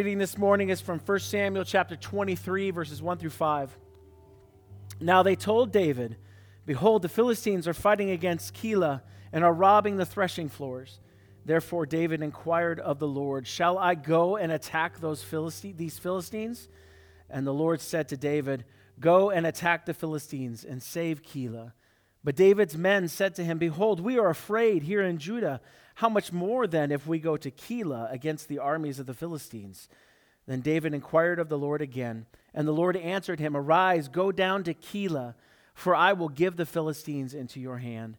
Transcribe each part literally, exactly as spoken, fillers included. Reading this morning is from First Samuel chapter twenty-three, verses one through five. Now they told David, "Behold, the Philistines are fighting against Keilah and are robbing the threshing floors." Therefore David inquired of the Lord, "Shall I go and attack those Philistine, these Philistines?" And the Lord said to David, "Go and attack the Philistines and save Keilah." But David's men said to him, "Behold, we are afraid here in Judah. How much more then if we go to Keilah against the armies of the Philistines?" Then David inquired of the Lord again, and the Lord answered him, "Arise, go down to Keilah, for I will give the Philistines into your hand."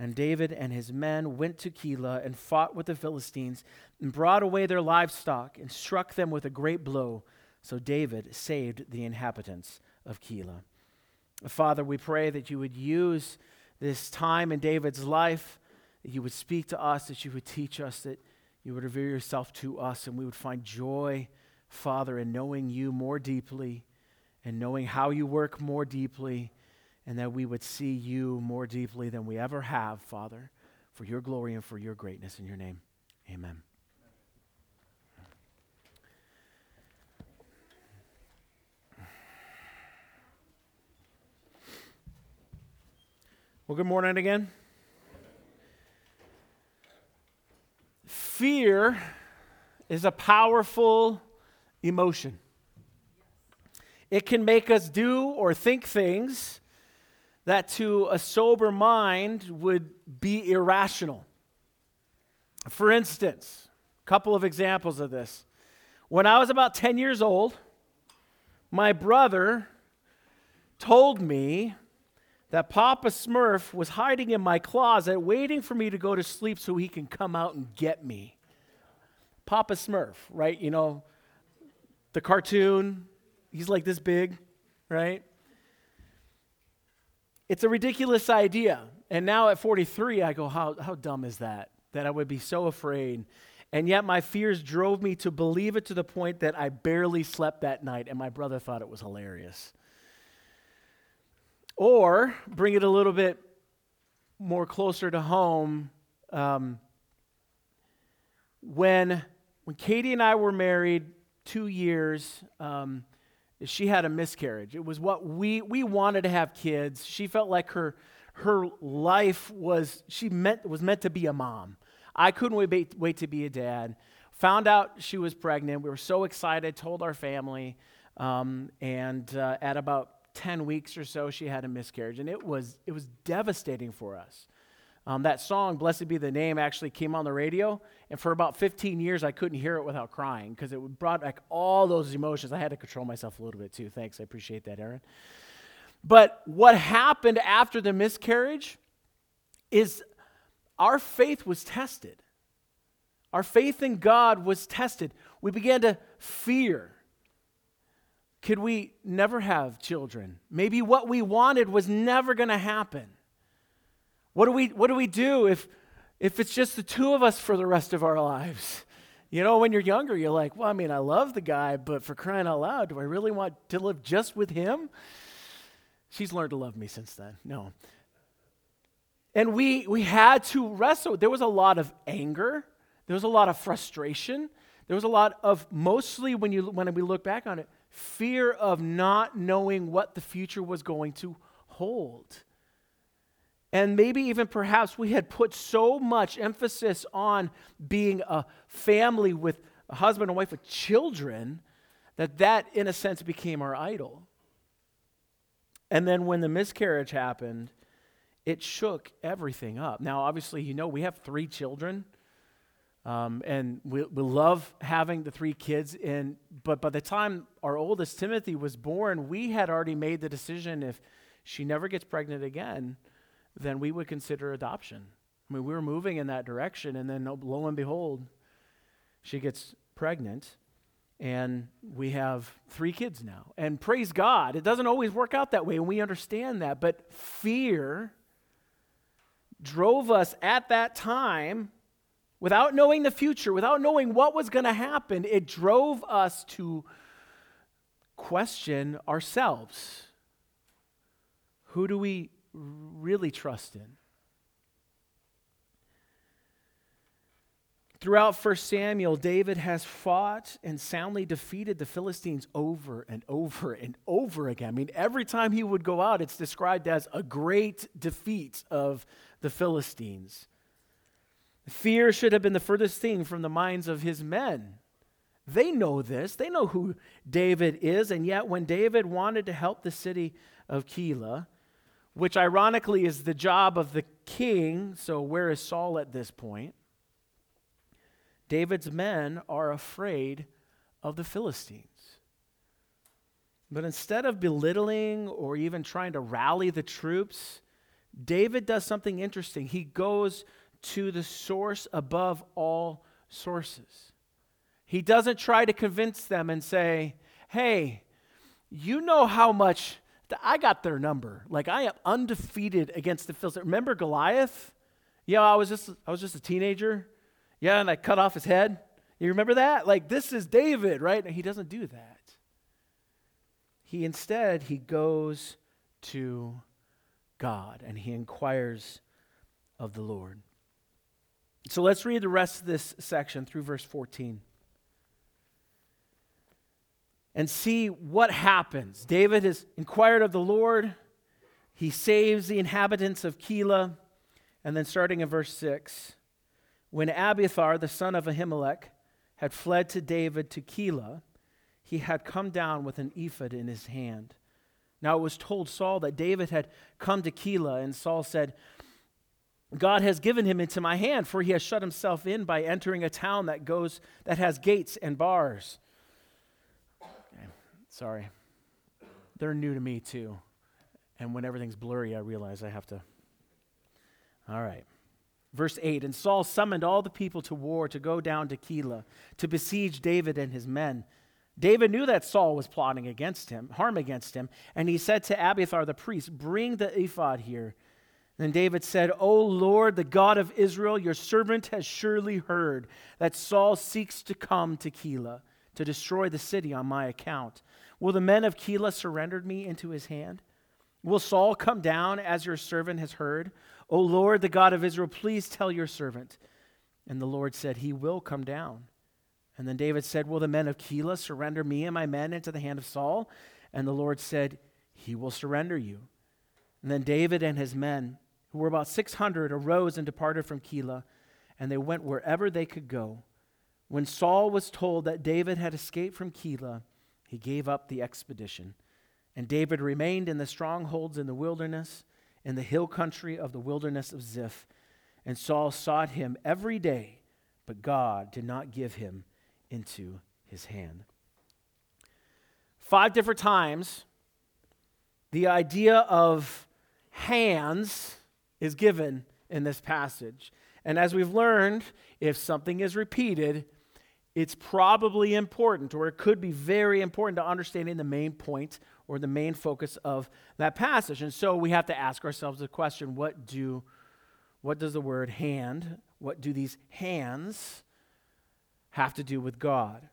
And David and his men went to Keilah and fought with the Philistines and brought away their livestock and struck them with a great blow. So David saved the inhabitants of Keilah. Father, we pray that you would use this time in David's life, that you would speak to us, that you would teach us, that you would reveal yourself to us, and we would find joy, Father, in knowing you more deeply and knowing how you work more deeply, and that we would see you more deeply than we ever have, Father, for your glory and for your greatness. In your name, amen. Well, good morning again. Fear is a powerful emotion. It can make us do or think things that to a sober mind would be irrational. For instance, a couple of examples of this. When I was about ten years old, my brother told me that Papa Smurf was hiding in my closet waiting for me to go to sleep so he can come out and get me. Papa Smurf, right? You know, the cartoon, he's like this big, right? It's a ridiculous idea. And now at forty-three, I go, how, how dumb is that? That I would be so afraid. And yet my fears drove me to believe it to the point that I barely slept that night, and my brother thought it was hilarious. Or, bring it a little bit more closer to home, um, when when Katie and I were married two years, um, she had a miscarriage. It was what we, we wanted to have kids. She felt like her her life was, she meant was meant to be a mom. I couldn't wait, wait to be a dad. Found out she was pregnant. We were so excited, told our family, um, and uh, at about ten weeks or so, she had a miscarriage, and it was it was devastating for us. Um, that song, "Blessed Be the Name," actually came on the radio, and for about fifteen years, I couldn't hear it without crying because it brought back all those emotions. I had to control myself a little bit too. Thanks, I appreciate that, Aaron. But what happened after the miscarriage is our faith was tested. Our faith in God was tested. We began to fear. Could we never have children? Maybe what we wanted was never going to happen. What do we what do we do if if it's just the two of us for the rest of our lives? You know, when you're younger, you're like, well, I mean, I love the guy, but for crying out loud, do I really want to live just with him? She's learned to love me since then. No. And we we had to wrestle. There was a lot of anger. There was a lot of frustration. There was a lot of, mostly when you when we look back on it, fear of not knowing what the future was going to hold. And maybe even perhaps we had put so much emphasis on being a family with a husband and wife with children that that, in a sense, became our idol. And then when the miscarriage happened, it shook everything up. Now, obviously, you know, we have three children. Um, and we, we love having the three kids, and but by the time our oldest, Timothy, was born, we had already made the decision if she never gets pregnant again, then we would consider adoption. I mean, we were moving in that direction, and then lo and behold, she gets pregnant, and we have three kids now. And praise God, it doesn't always work out that way, and we understand that, but fear drove us at that time. Without knowing the future, without knowing what was going to happen, it drove us to question ourselves. Who do we really trust in? Throughout First Samuel, David has fought and soundly defeated the Philistines over and over and over again. I mean, every time he would go out, it's described as a great defeat of the Philistines. Fear should have been the furthest thing from the minds of his men. They know this. They know who David is. And yet when David wanted to help the city of Keilah, which ironically is the job of the king, so where is Saul at this point? David's men are afraid of the Philistines. But instead of belittling or even trying to rally the troops, David does something interesting. He goes to the source above all sources. He doesn't try to convince them and say, hey, you know how much th- I got their number. Like, I am undefeated against the Philistines. Remember Goliath? Yeah, I was just I was just a teenager. Yeah, and I cut off his head. You remember that? Like, this is David, right? And he doesn't do that. He instead, he goes to God, and he inquires of the Lord. So let's read the rest of this section through verse fourteen. And see what happens. David has inquired of the Lord. He saves the inhabitants of Keilah. And then starting in verse six, when Abiathar, the son of Ahimelech, had fled to David to Keilah, he had come down with an ephod in his hand. Now it was told Saul that David had come to Keilah, and Saul said, God has given him into my hand, for he has shut himself in by entering a town that goes that has gates and bars. Okay, sorry. They're new to me too. And when everything's blurry, I realize I have to. All right. Verse eight, and Saul summoned all the people to war to go down to Keilah to besiege David and his men. David knew that Saul was plotting against him, harm against him, and he said to Abiathar the priest, bring the ephod here. Then David said, O Lord, the God of Israel, your servant has surely heard that Saul seeks to come to Keilah to destroy the city on my account. Will the men of Keilah surrender me into his hand? Will Saul come down as your servant has heard? O Lord, the God of Israel, please tell your servant. And the Lord said, he will come down. And then David said, will the men of Keilah surrender me and my men into the hand of Saul? And the Lord said, he will surrender you. And then David and his men, who were about six hundred, arose and departed from Keilah, and they went wherever they could go. When Saul was told that David had escaped from Keilah, he gave up the expedition. And David remained in the strongholds in the wilderness, in the hill country of the wilderness of Ziph. And Saul sought him every day, but God did not give him into his hand. Five different times, the idea of hands is given in this passage. And as we've learned, if something is repeated, it's probably important, or it could be very important to understanding the main point or the main focus of that passage. And so we have to ask ourselves the question, what do, what does the word hand, what do these hands have to do with God?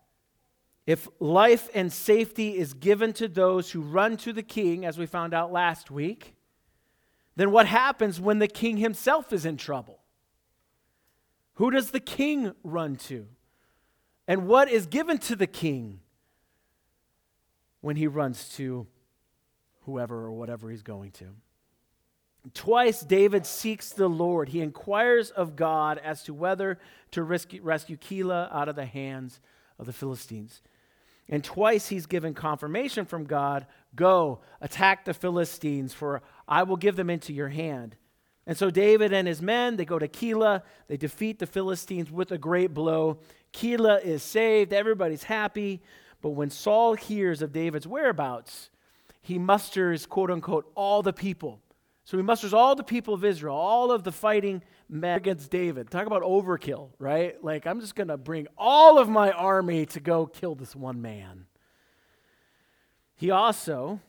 If life and safety is given to those who run to the king, as we found out last week, then what happens when the king himself is in trouble? Who does the king run to? And what is given to the king when he runs to whoever or whatever he's going to? Twice David seeks the Lord. He inquires of God as to whether to rescue, rescue Keilah out of the hands of the Philistines. And twice he's given confirmation from God, go, attack the Philistines, for I will give them into your hand. And so David and his men, they go to Keilah, they defeat the Philistines with a great blow. Keilah is saved, everybody's happy. But when Saul hears of David's whereabouts, he musters, quote unquote, all the people. So he musters all the people of Israel, all of the fighting men against David. Talk about overkill, right? Like, I'm just going to bring all of my army to go kill this one man. He also,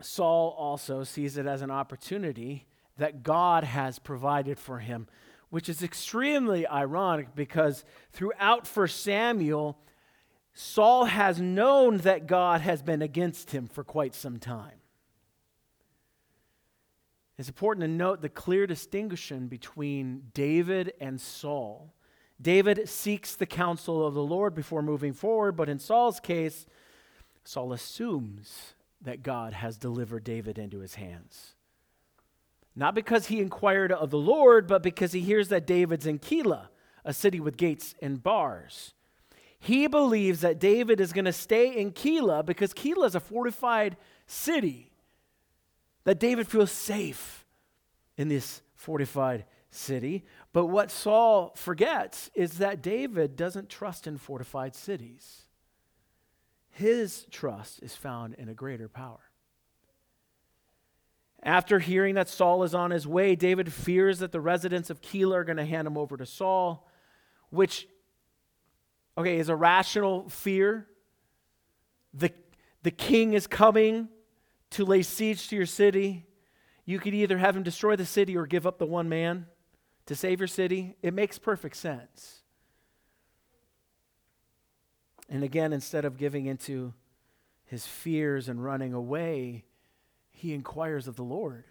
Saul also sees it as an opportunity that God has provided for him, which is extremely ironic because throughout First Samuel, Saul has known that God has been against him for quite some time. It's important to note the clear distinction between David and Saul. David seeks the counsel of the Lord before moving forward, but in Saul's case, Saul assumes that God has delivered David into his hands. Not because he inquired of the Lord, but because he hears that David's in Keilah, a city with gates and bars. He believes that David is going to stay in Keilah because Keilah is a fortified city, that David feels safe in this fortified city. But what Saul forgets is that David doesn't trust in fortified cities. His trust is found in a greater power. After hearing that Saul is on his way, David fears that the residents of Keilah are going to hand him over to Saul, which, okay, is a rational fear. The, the king is coming to lay siege to your city. You could either have him destroy the city or give up the one man to save your city. It makes perfect sense. And again, instead of giving into his fears and running away, he inquires of the Lord.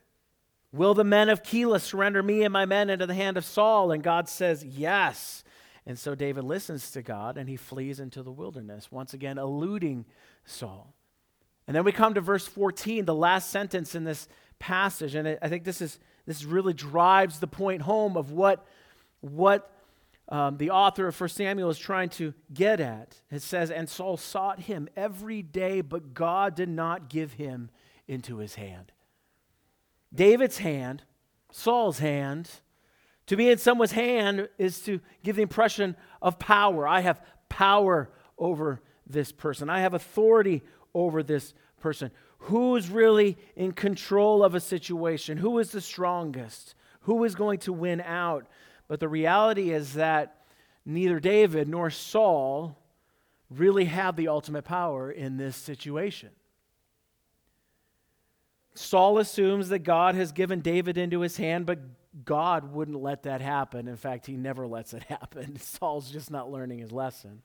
Will the men of Keilah surrender me and my men into the hand of Saul? And God says, yes. And so David listens to God and he flees into the wilderness, once again eluding Saul. And then we come to verse fourteen, the last sentence in this passage. And I think this is this really drives the point home of what, what um, the author of First Samuel is trying to get at. It says, and Saul sought him every day, but God did not give him into his hand. David's hand, Saul's hand, to be in someone's hand is to give the impression of power. I have power over this person. I have authority over this person. Who's really in control of a situation? Who is the strongest? Who is going to win out? But the reality is that neither David nor Saul really have the ultimate power in this situation. Saul assumes that God has given David into his hand, but God wouldn't let that happen. In fact, he never lets it happen. Saul's just not learning his lesson.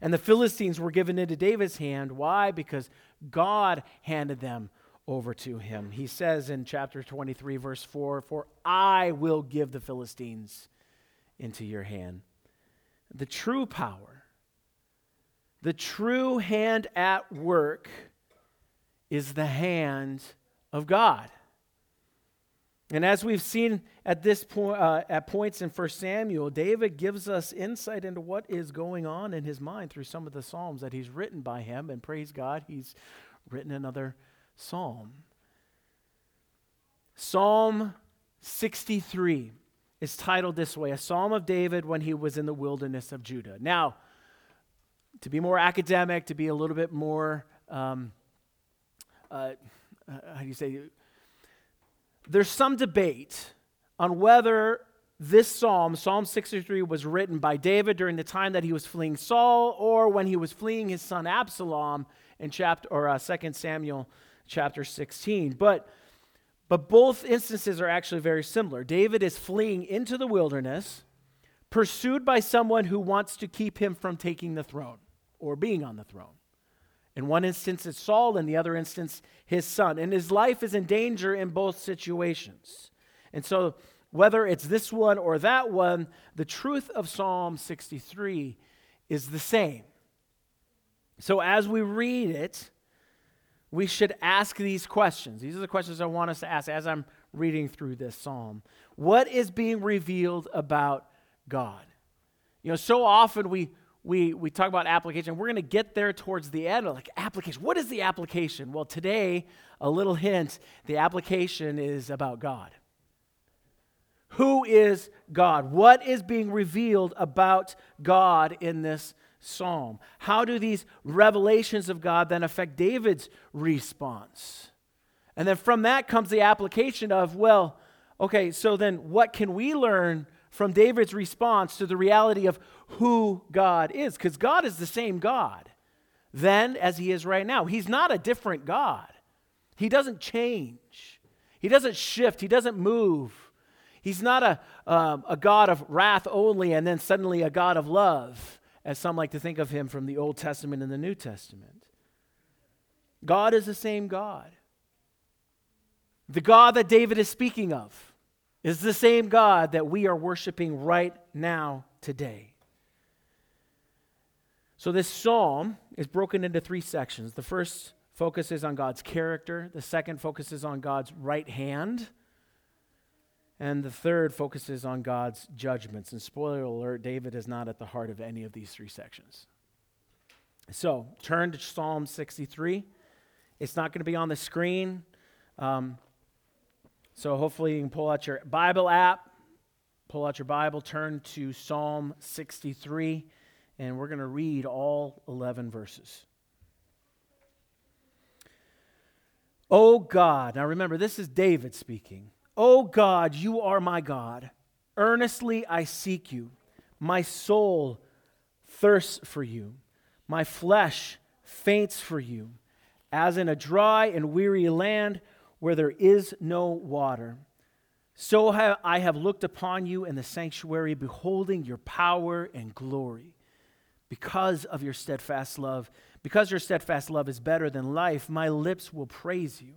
And the Philistines were given into David's hand. Why? Because God handed them over to him. He says in chapter twenty-three, verse four, for I will give the Philistines into your hand. The true power, the true hand at work is the hand of God. And as we've seen at this point, uh, at points in First Samuel, David gives us insight into what is going on in his mind through some of the psalms that he's written by him. And praise God, he's written another psalm. Psalm sixty-three is titled this way, a psalm of David when he was in the wilderness of Judah. Now, to be more academic, to be a little bit more, um, uh, how do you say there's some debate on whether this psalm, Psalm sixty-three, was written by David during the time that he was fleeing Saul or when he was fleeing his son Absalom in chapter or uh, Second Samuel chapter sixteen. But, but both instances are actually very similar. David is fleeing into the wilderness, pursued by someone who wants to keep him from taking the throne or being on the throne. In one instance, it's Saul. In the other instance, his son. And his life is in danger in both situations. And so whether it's this one or that one, the truth of Psalm sixty-three is the same. So as we read it, we should ask these questions. These are the questions I want us to ask as I'm reading through this psalm. What is being revealed about God? You know, so often we... We we talk about application. We're going to get there towards the end. Like application. What is the application? Well, today, a little hint, the application is about God. Who is God? What is being revealed about God in this psalm? How do these revelations of God then affect David's response? And then from that comes the application of, well, okay, so then what can we learn from David's response to the reality of who God is? Because God is the same God then as he is right now. He's not a different God. He doesn't change. He doesn't shift. He doesn't move. He's not a, um, a God of wrath only and then suddenly a God of love, as some like to think of him from the Old Testament and the New Testament. God is the same God. The God that David is speaking of is the same God that we are worshiping right now today. So this psalm is broken into three sections. The first focuses on God's character. The second focuses on God's right hand. And the third focuses on God's judgments. And spoiler alert, David is not at the heart of any of these three sections. So turn to Psalm sixty-three. It's not going to be on the screen. Um, so hopefully you can pull out your Bible app, pull out your Bible, turn to Psalm sixty-three, and we're going to read all eleven verses. O God, now remember, this is David speaking. O God, you are my God. Earnestly I seek you. My soul thirsts for you. My flesh faints for you, as in a dry and weary land where there is no water. So have I have looked upon you in the sanctuary, beholding your power and glory. Because of your steadfast love, because your steadfast love is better than life, my lips will praise you.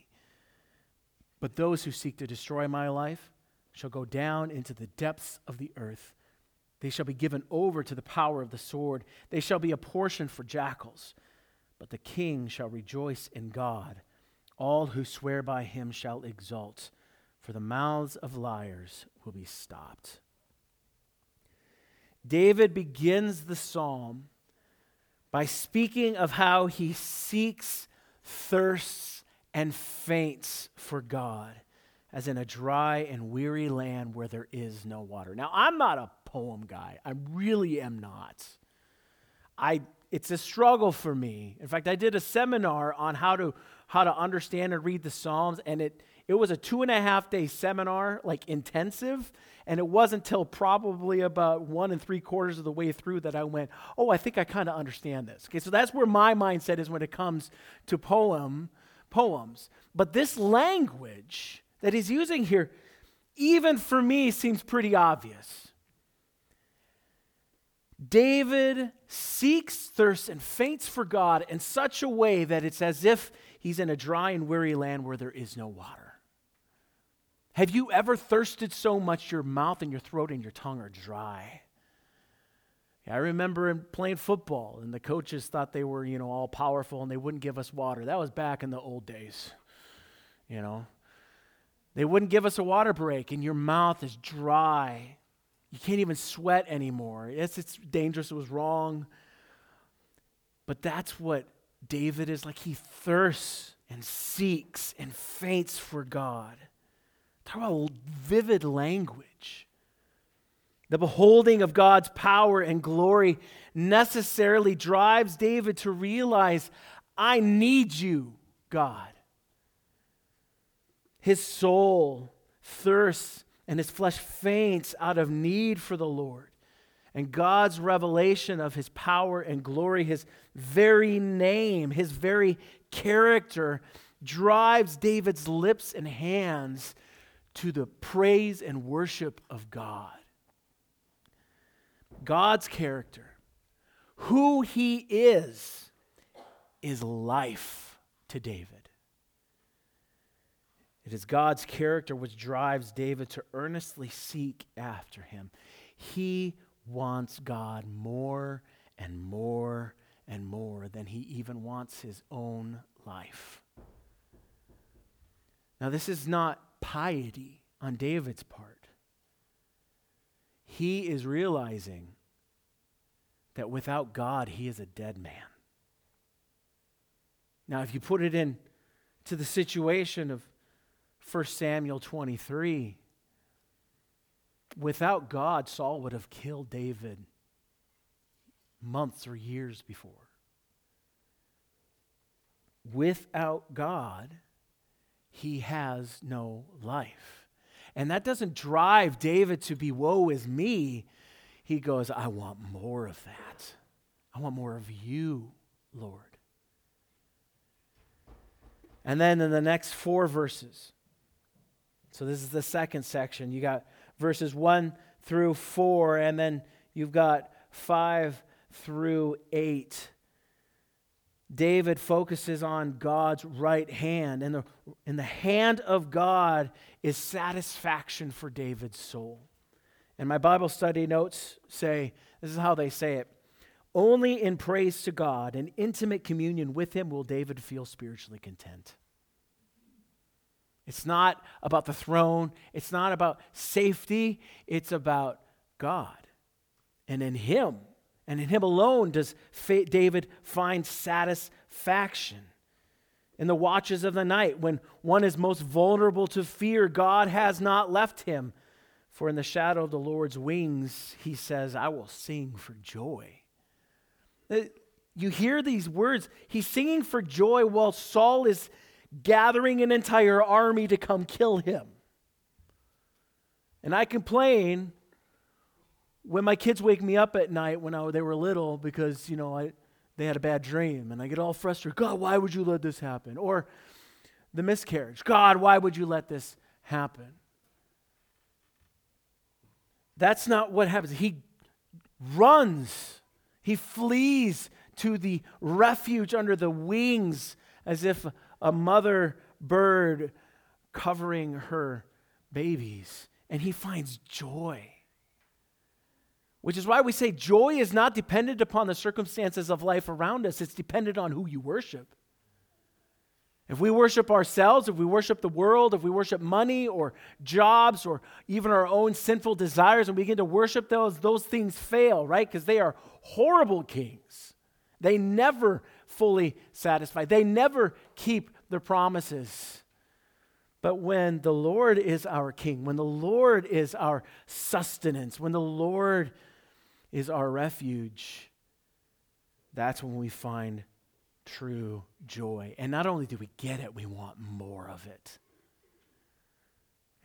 But those who seek to destroy my life shall go down into the depths of the earth. They shall be given over to the power of the sword. They shall be a portion for jackals. But the king shall rejoice in God. All who swear by him shall exult, for the mouths of liars will be stopped. David begins the psalm by speaking of how he seeks, thirsts, and faints for God, as in a dry and weary land where there is no water. Now, I'm not a poem guy. I really am not. I it's a struggle for me. In fact, I did a seminar on how to how to understand and read the Psalms, and it, it was a two and a half day seminar, like intensive, and it wasn't until probably about one and three quarters of the way through that I went, oh, I think I kind of understand this. Okay, so that's where my mindset is when it comes to poem poems. But this language that he's using here, even for me, seems pretty obvious. David seeks, thirsts, and faints for God in such a way that it's as if he's in a dry and weary land where there is no water. Have you ever thirsted so much your mouth and your throat and your tongue are dry? Yeah, I remember playing football, and the coaches thought they were, you know, all powerful and they wouldn't give us water. That was back in the old days, you know. They wouldn't give us a water break, and your mouth is dry. You can't even sweat anymore. Yes, it's dangerous. It was wrong. But that's what David is like. He thirsts and seeks and faints for God. Talk about vivid language. The beholding of God's power and glory necessarily drives David to realize, I need you, God. His soul thirsts and his flesh faints out of need for the Lord. And God's revelation of his power and glory, his very name, his very character, drives David's lips and hands to the praise and worship of God. God's character, who he is, is life to David. It is God's character which drives David to earnestly seek after him. He wants God more and more and more than he even wants his own life. Now, this is not piety on David's part. He is realizing that without God, he is a dead man. Now, if you put it in to the situation of First Samuel twenty-three, without God, Saul would have killed David months or years before. Without God, he has no life. And that doesn't drive David to be, woe is me. He goes, I want more of that. I want more of you, Lord. And then in the next four verses, so this is the second section. You got verses one through four, and then you've got five through eight. David focuses on God's right hand, and the, and the hand of God is satisfaction for David's soul. And my Bible study notes say, this is how they say it, only in praise to God and intimate communion with him will David feel spiritually content. It's not about the throne. It's not about safety. It's about God. And in him, and in him alone does David find satisfaction. In the watches of the night, when one is most vulnerable to fear, God has not left him. For in the shadow of the Lord's wings, he says, I will sing for joy. You hear these words. He's singing for joy while Saul is gathering an entire army to come kill him. And I complain when my kids wake me up at night when I, they were little because, you know, I, they had a bad dream. And I get all frustrated. God, why would you let this happen? Or the miscarriage. God, why would you let this happen? That's not what happens. He runs. He flees to the refuge under the wings as if a mother bird covering her babies. And he finds joy. Which is why we say joy is not dependent upon the circumstances of life around us. It's dependent on who you worship. If we worship ourselves, if we worship the world, if we worship money or jobs or even our own sinful desires and we begin to worship those, those things fail, right? Because they are horrible kings. They never fully satisfy. They never keep their promises. But when the Lord is our king, when the Lord is our sustenance, when the Lord is our refuge, that's when we find true joy. And not only do we get it, we want more of it.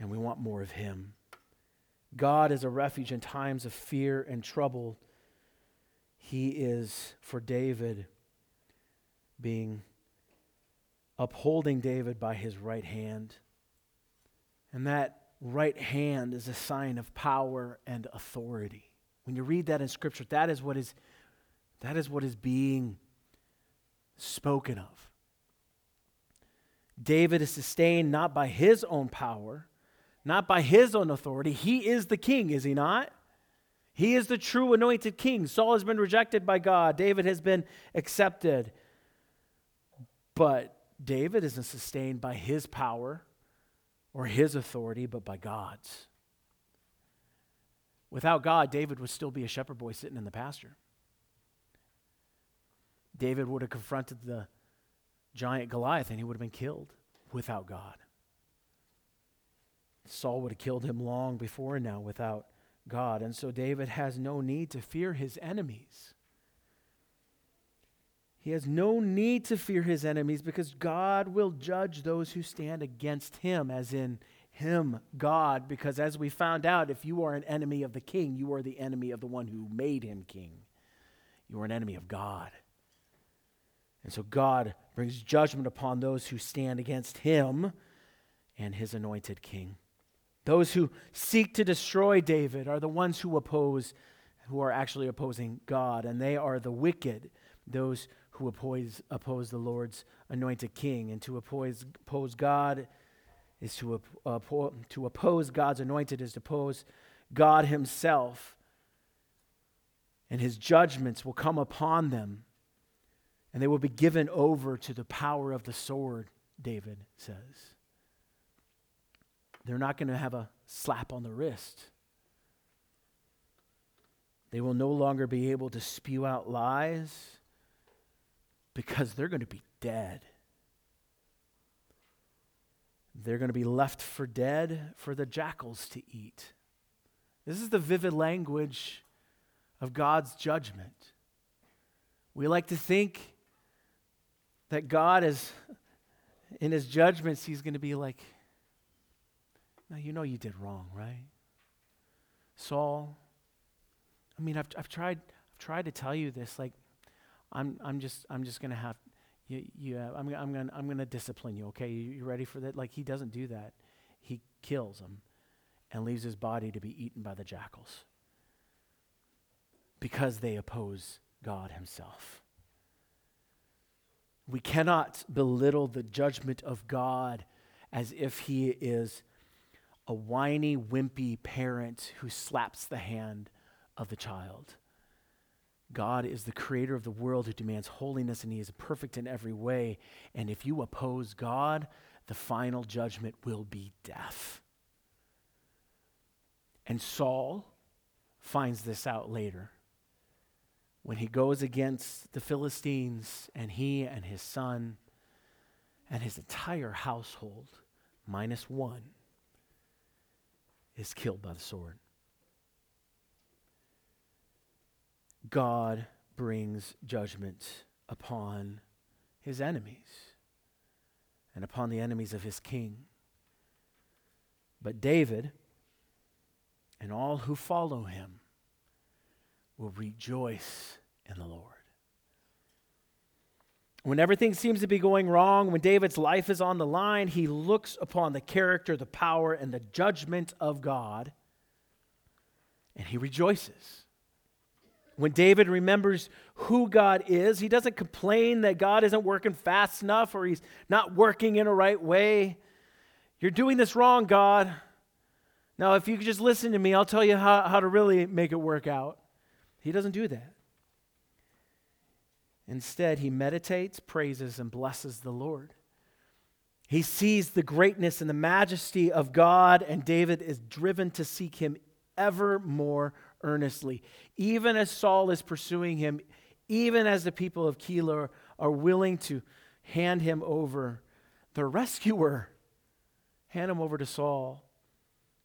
And we want more of him. God is a refuge in times of fear and trouble. He is, for David, being upholding David by his right hand. And that right hand is a sign of power and authority. When you read that in Scripture, that is what is, that is what is being spoken of. David is sustained not by his own power, not by his own authority. He is the king, is he not? He is the true anointed king. Saul has been rejected by God. David has been accepted. But David isn't sustained by his power or his authority, but by God's. Without God, David would still be a shepherd boy sitting in the pasture. David would have confronted the giant Goliath and he would have been killed without God. Saul would have killed him long before now without God. And so David has no need to fear his enemies. He has no need to fear his enemies because God will judge those who stand against him, as in him, God. Because as we found out, if you are an enemy of the king, you are the enemy of the one who made him king. You are an enemy of God. And so God brings judgment upon those who stand against him and his anointed king. Those who seek to destroy David are the ones who oppose, who are actually opposing God, and they are the wicked, those who oppose, oppose the Lord's anointed king. And to oppose, oppose God is to, uh, to oppose God's anointed is to oppose God himself, and his judgments will come upon them, and they will be given over to the power of the sword, David says. They're not going to have a slap on the wrist. They will no longer be able to spew out lies because they're going to be dead. They're going to be left for dead for the jackals to eat. This is the vivid language of God's judgment. We like to think that God is, in his judgments, he's going to be like, now, you know you did wrong, right? Saul, I mean, I've I've tried I've tried to tell you this, like, I'm I'm just I'm just gonna have you you have, I'm I'm gonna I'm gonna discipline you. Okay, you, you ready for that? Like, he doesn't do that. He kills him and leaves his body to be eaten by the jackals because they oppose God himself. We cannot belittle the judgment of God as if he is a whiny, wimpy parent who slaps the hand of the child. God is the creator of the world who demands holiness, and he is perfect in every way. And if you oppose God, the final judgment will be death. And Saul finds this out later, when he goes against the Philistines, and he and his son and his entire household, minus one, is killed by the sword. God brings judgment upon his enemies and upon the enemies of his king. But David and all who follow him will rejoice in the Lord. When everything seems to be going wrong, when David's life is on the line, he looks upon the character, the power, and the judgment of God, and he rejoices. When David remembers who God is, he doesn't complain that God isn't working fast enough or he's not working in a right way. You're doing this wrong, God. Now, if you could just listen to me, I'll tell you how, how to really make it work out. He doesn't do that. Instead, he meditates, praises, and blesses the Lord. He sees the greatness and the majesty of God, and David is driven to seek him ever more earnestly. Even as Saul is pursuing him, even as the people of Keilah are willing to hand him over, the rescuer, hand him over to Saul,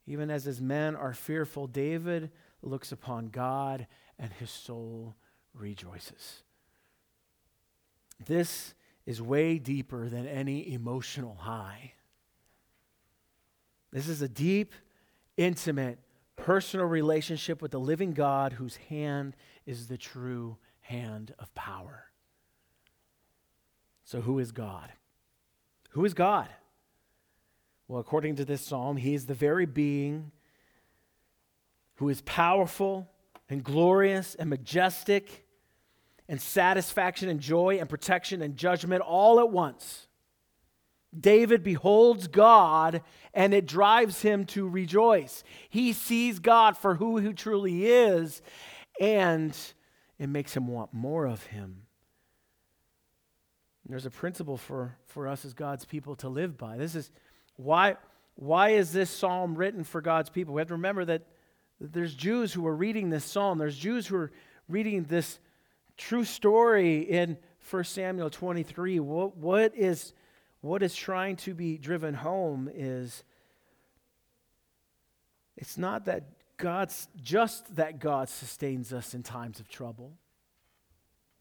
even as his men are fearful, David looks upon God, and his soul rejoices. This is way deeper than any emotional high. This is a deep, intimate, personal relationship with the living God whose hand is the true hand of power. So who is God? Who is God? Well, according to this psalm, he is the very being who is powerful and glorious and majestic, and satisfaction and joy and protection and judgment all at once. David beholds God, and it drives him to rejoice. He sees God for who he truly is, and it makes him want more of him. And there's a principle for, for us as God's people to live by. This is why, why is this psalm written for God's people? We have to remember that there's Jews who are reading this psalm. There's Jews who are reading this true story in First Samuel twenty-three. What, what is what is trying to be driven home is it's not that God's just that God sustains us in times of trouble.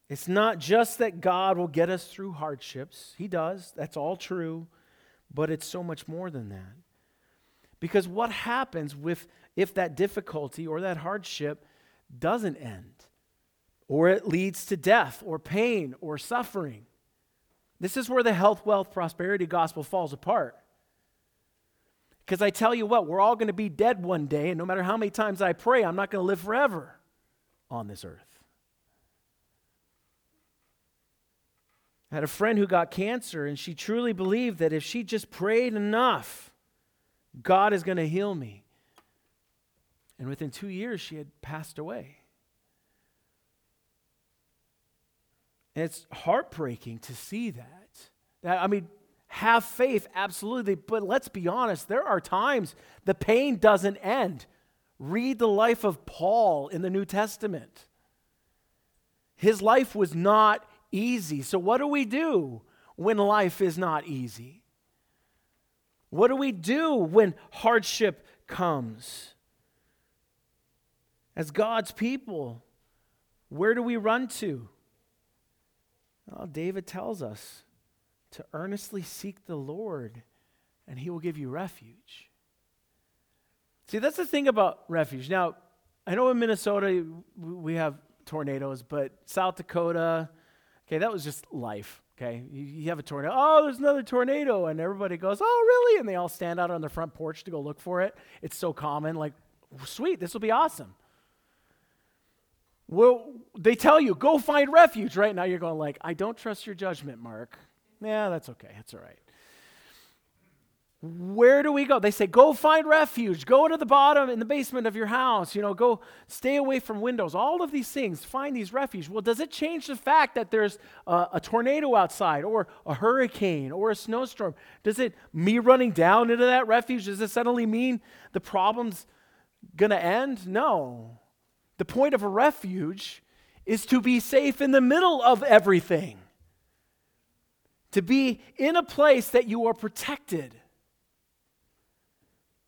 It's not just that God will get us through hardships. He does. That's all true, but it's so much more than that. Because what happens with if that difficulty or that hardship doesn't end? Or it leads to death or pain or suffering. This is where the health, wealth, prosperity gospel falls apart. Because I tell you what, we're all going to be dead one day, and no matter how many times I pray, I'm not going to live forever on this earth. I had a friend who got cancer, and she truly believed that if she just prayed enough, God is going to heal me. And within two years, she had passed away. And it's heartbreaking to see that. I mean, have faith, absolutely. But let's be honest, there are times the pain doesn't end. Read the life of Paul in the New Testament. His life was not easy. So what do we do when life is not easy? What do we do when hardship comes? As God's people, where do we run to? Well, David tells us to earnestly seek the Lord, and he will give you refuge. See, that's the thing about refuge. Now, I know in Minnesota we have tornadoes, but South Dakota, Okay, that was just life, okay? You, you have a tornado. Oh, there's another tornado. And everybody goes, oh, really? And they all stand out on their front porch to go look for it. It's so common. Like, sweet, this will be awesome. Well, they tell you, go find refuge, right? Now you're going like, I don't trust your judgment, Mark. Yeah, that's okay. That's all right. Where do we go? They say, go find refuge. Go to the bottom in the basement of your house. You know, go stay away from windows. All of these things, find these refuge. Well, does it change the fact that there's a, a tornado outside or a hurricane or a snowstorm? Does it, me running down into that refuge, does it suddenly mean the problem's going to end? No. The point of a refuge is to be safe in the middle of everything. To be in a place that you are protected.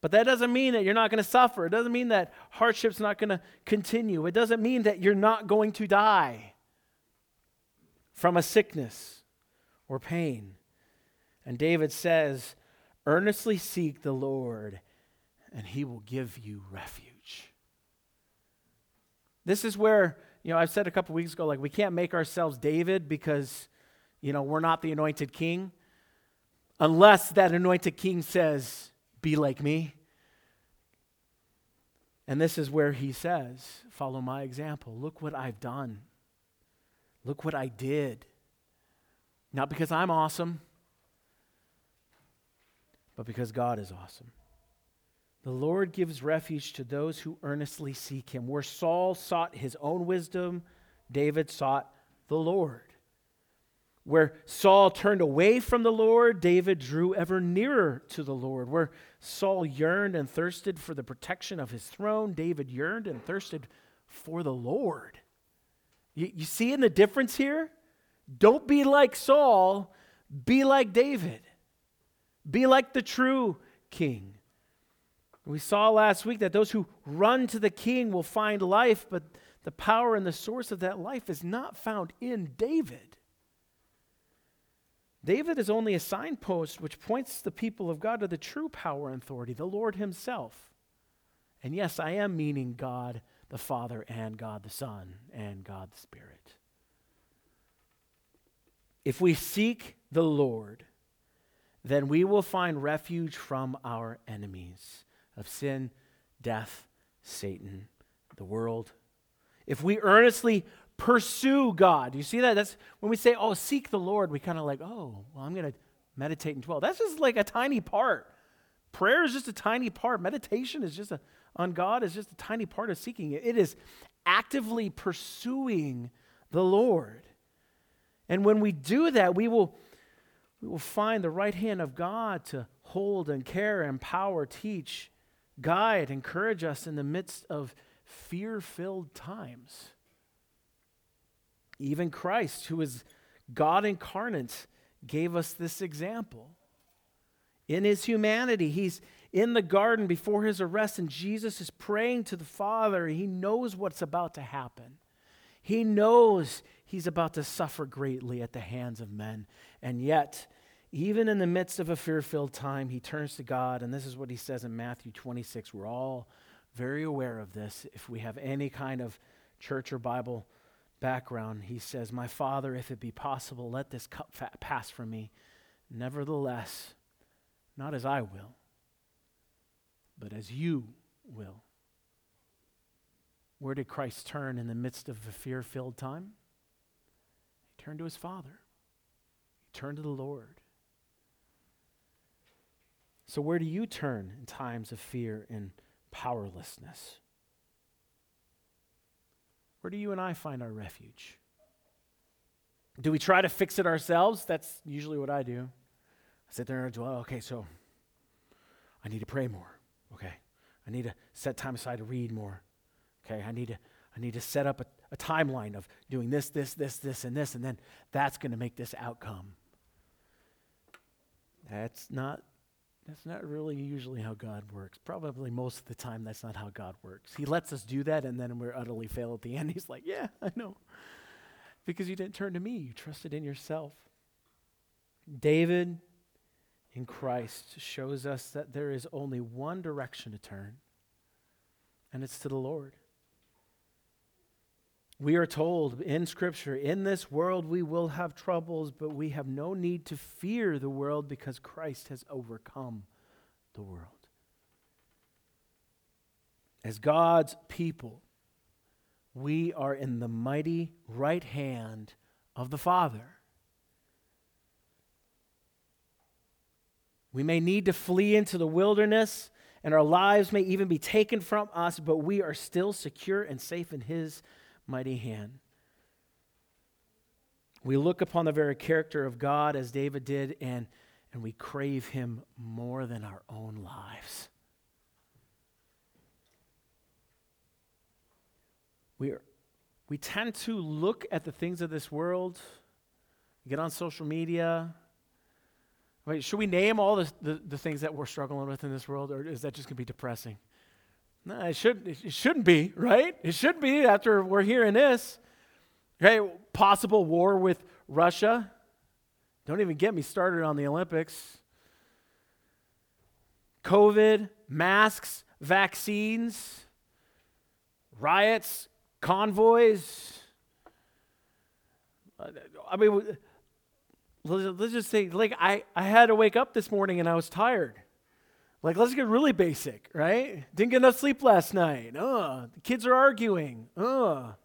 But that doesn't mean that you're not going to suffer. It doesn't mean that hardship's not going to continue. It doesn't mean that you're not going to die from a sickness or pain. And David says, earnestly seek the Lord, and he will give you refuge. This is where, you know, I've said a couple weeks ago, like, we can't make ourselves David because, you know, we're not the anointed king. Unless that anointed king says, be like me. And this is where he says, follow my example. Look what I've done. Look what I did. Not because I'm awesome, but because God is awesome. The Lord gives refuge to those who earnestly seek him. Where Saul sought his own wisdom, David sought the Lord. Where Saul turned away from the Lord, David drew ever nearer to the Lord. Where Saul yearned and thirsted for the protection of his throne, David yearned and thirsted for the Lord. You, you see in the difference here? Don't be like Saul, be like David. Be like the true king. We saw last week that those who run to the king will find life, but the power and the source of that life is not found in David. David is only a signpost which points the people of God to the true power and authority, the Lord himself. And yes, I am meaning God the Father and God the Son and God the Spirit. If we seek the Lord, then we will find refuge from our enemies of sin, death, Satan, the world. If we earnestly pursue God. You see that? That's when we say, oh, seek the Lord, we kind of like, oh, well, I'm going to meditate and dwell. That's just like a tiny part. Prayer is just a tiny part. Meditation is just a, on God is just a tiny part of seeking it. It is actively pursuing the Lord. And when we do that, we will, we will find the right hand of God to hold and care, empower, teach, guide, encourage us in the midst of fear-filled times. Even Christ, who is God incarnate, gave us this example. In his humanity, he's in the garden before his arrest, and Jesus is praying to the Father. He knows what's about to happen. He knows he's about to suffer greatly at the hands of men. And yet, even in the midst of a fear-filled time, he turns to God, and this is what he says in Matthew twenty-six. We're all very aware of this. If we have any kind of church or Bible background, he says, my Father, if it be possible, let this cup fa- pass from me. Nevertheless, not as I will, but as you will. Where did Christ turn in the midst of a fear-filled time? He turned to his Father. He turned to the Lord. So where do you turn in times of fear and powerlessness? Where do you and I find our refuge? Do we try to fix it ourselves? That's usually what I do. I sit there and I dwell, okay, so I need to pray more. Okay. I need to set time aside to read more. Okay. I need to I need to set up a, a timeline of doing this, this, this, this, and this, and then that's gonna make this outcome. That's not That's not really usually how God works. Probably most of the time, that's not how God works. He lets us do that, and then we're utterly failed at the end. He's like, yeah, I know. Because you didn't turn to me. You trusted in yourself. David in Christ shows us that there is only one direction to turn, and it's to the Lord. We are told in Scripture, in this world we will have troubles, but we have no need to fear the world because Christ has overcome the world. As God's people, we are in the mighty right hand of the Father. We may need to flee into the wilderness, and our lives may even be taken from us, but we are still secure and safe in His mighty hand. We look upon the very character of God as David did, and, and we crave Him more than our own lives. We are, we tend to look at the things of this world, get on social media. Wait, should we name all the, the, the things that we're struggling with in this world, or is that just going to be depressing? No, it, should, it shouldn't be, right? It should be after we're hearing this. Okay, possible war with Russia. Don't even get me started on the Olympics. COVID, masks, vaccines, riots, convoys. I mean, let's just say, like, I, I had to wake up this morning and I was tired. Like, let's get really basic, right? Didn't get enough sleep last night. Ugh. The kids are arguing. Ugh.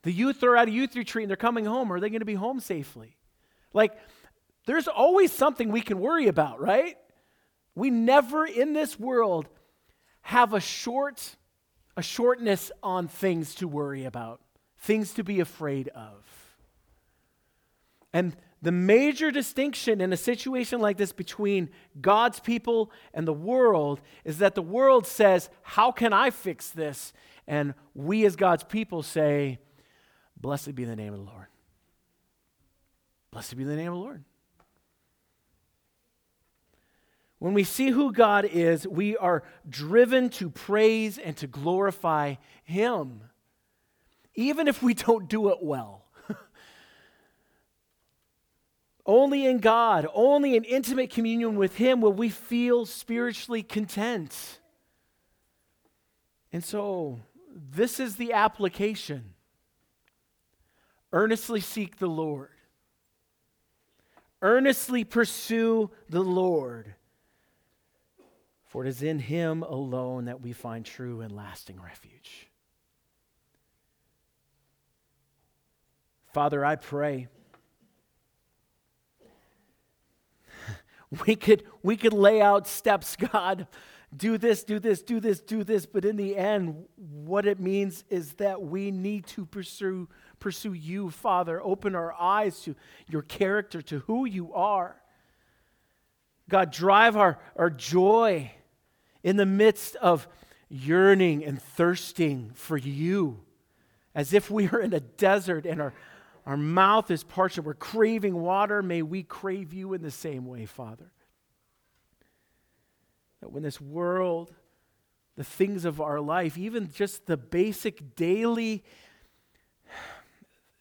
The youth are at a youth retreat and they're coming home. Are they going to be home safely? Like, there's always something we can worry about, right? We never in this world have a short, a shortness on things to worry about, things to be afraid of. And the major distinction in a situation like this between God's people and the world is that the world says, how can I fix this? And we as God's people say, blessed be the name of the Lord. Blessed be the name of the Lord. When we see who God is, we are driven to praise and to glorify Him, even if we don't do it well. Only in God, only in intimate communion with Him will we feel spiritually content. And so, this is the application. Earnestly seek the Lord. Earnestly pursue the Lord. For it is in Him alone that we find true and lasting refuge. Father, I pray We could we could lay out steps, God, do this, do this, do this, do this, but in the end, what it means is that we need to pursue, pursue you, Father. Open our eyes to your character, to who you are. God, drive our, our joy in the midst of yearning and thirsting for you, as if we are in a desert and are Our mouth is parched and we're craving water. May we crave you in the same way, Father. That when this world, the things of our life, even just the basic daily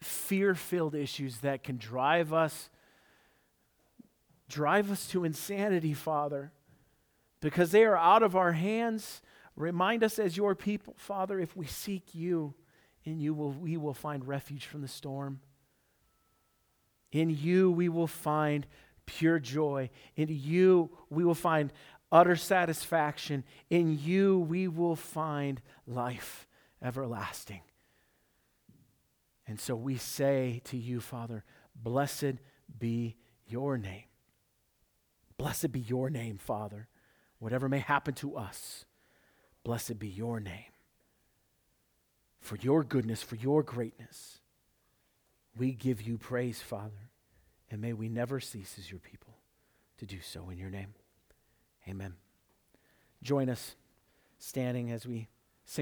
fear-filled issues that can drive us, drive us to insanity, Father, because they are out of our hands. Remind us as your people, Father, if we seek you, in you will, we will find refuge from the storm. In you we will find pure joy. In you we will find utter satisfaction. In you we will find life everlasting. And so we say to you, Father, blessed be your name. Blessed be your name, Father. Whatever may happen to us, blessed be your name. For your goodness, for your greatness, we give you praise, Father. And may we never cease as your people to do so in your name. Amen. Join us standing as we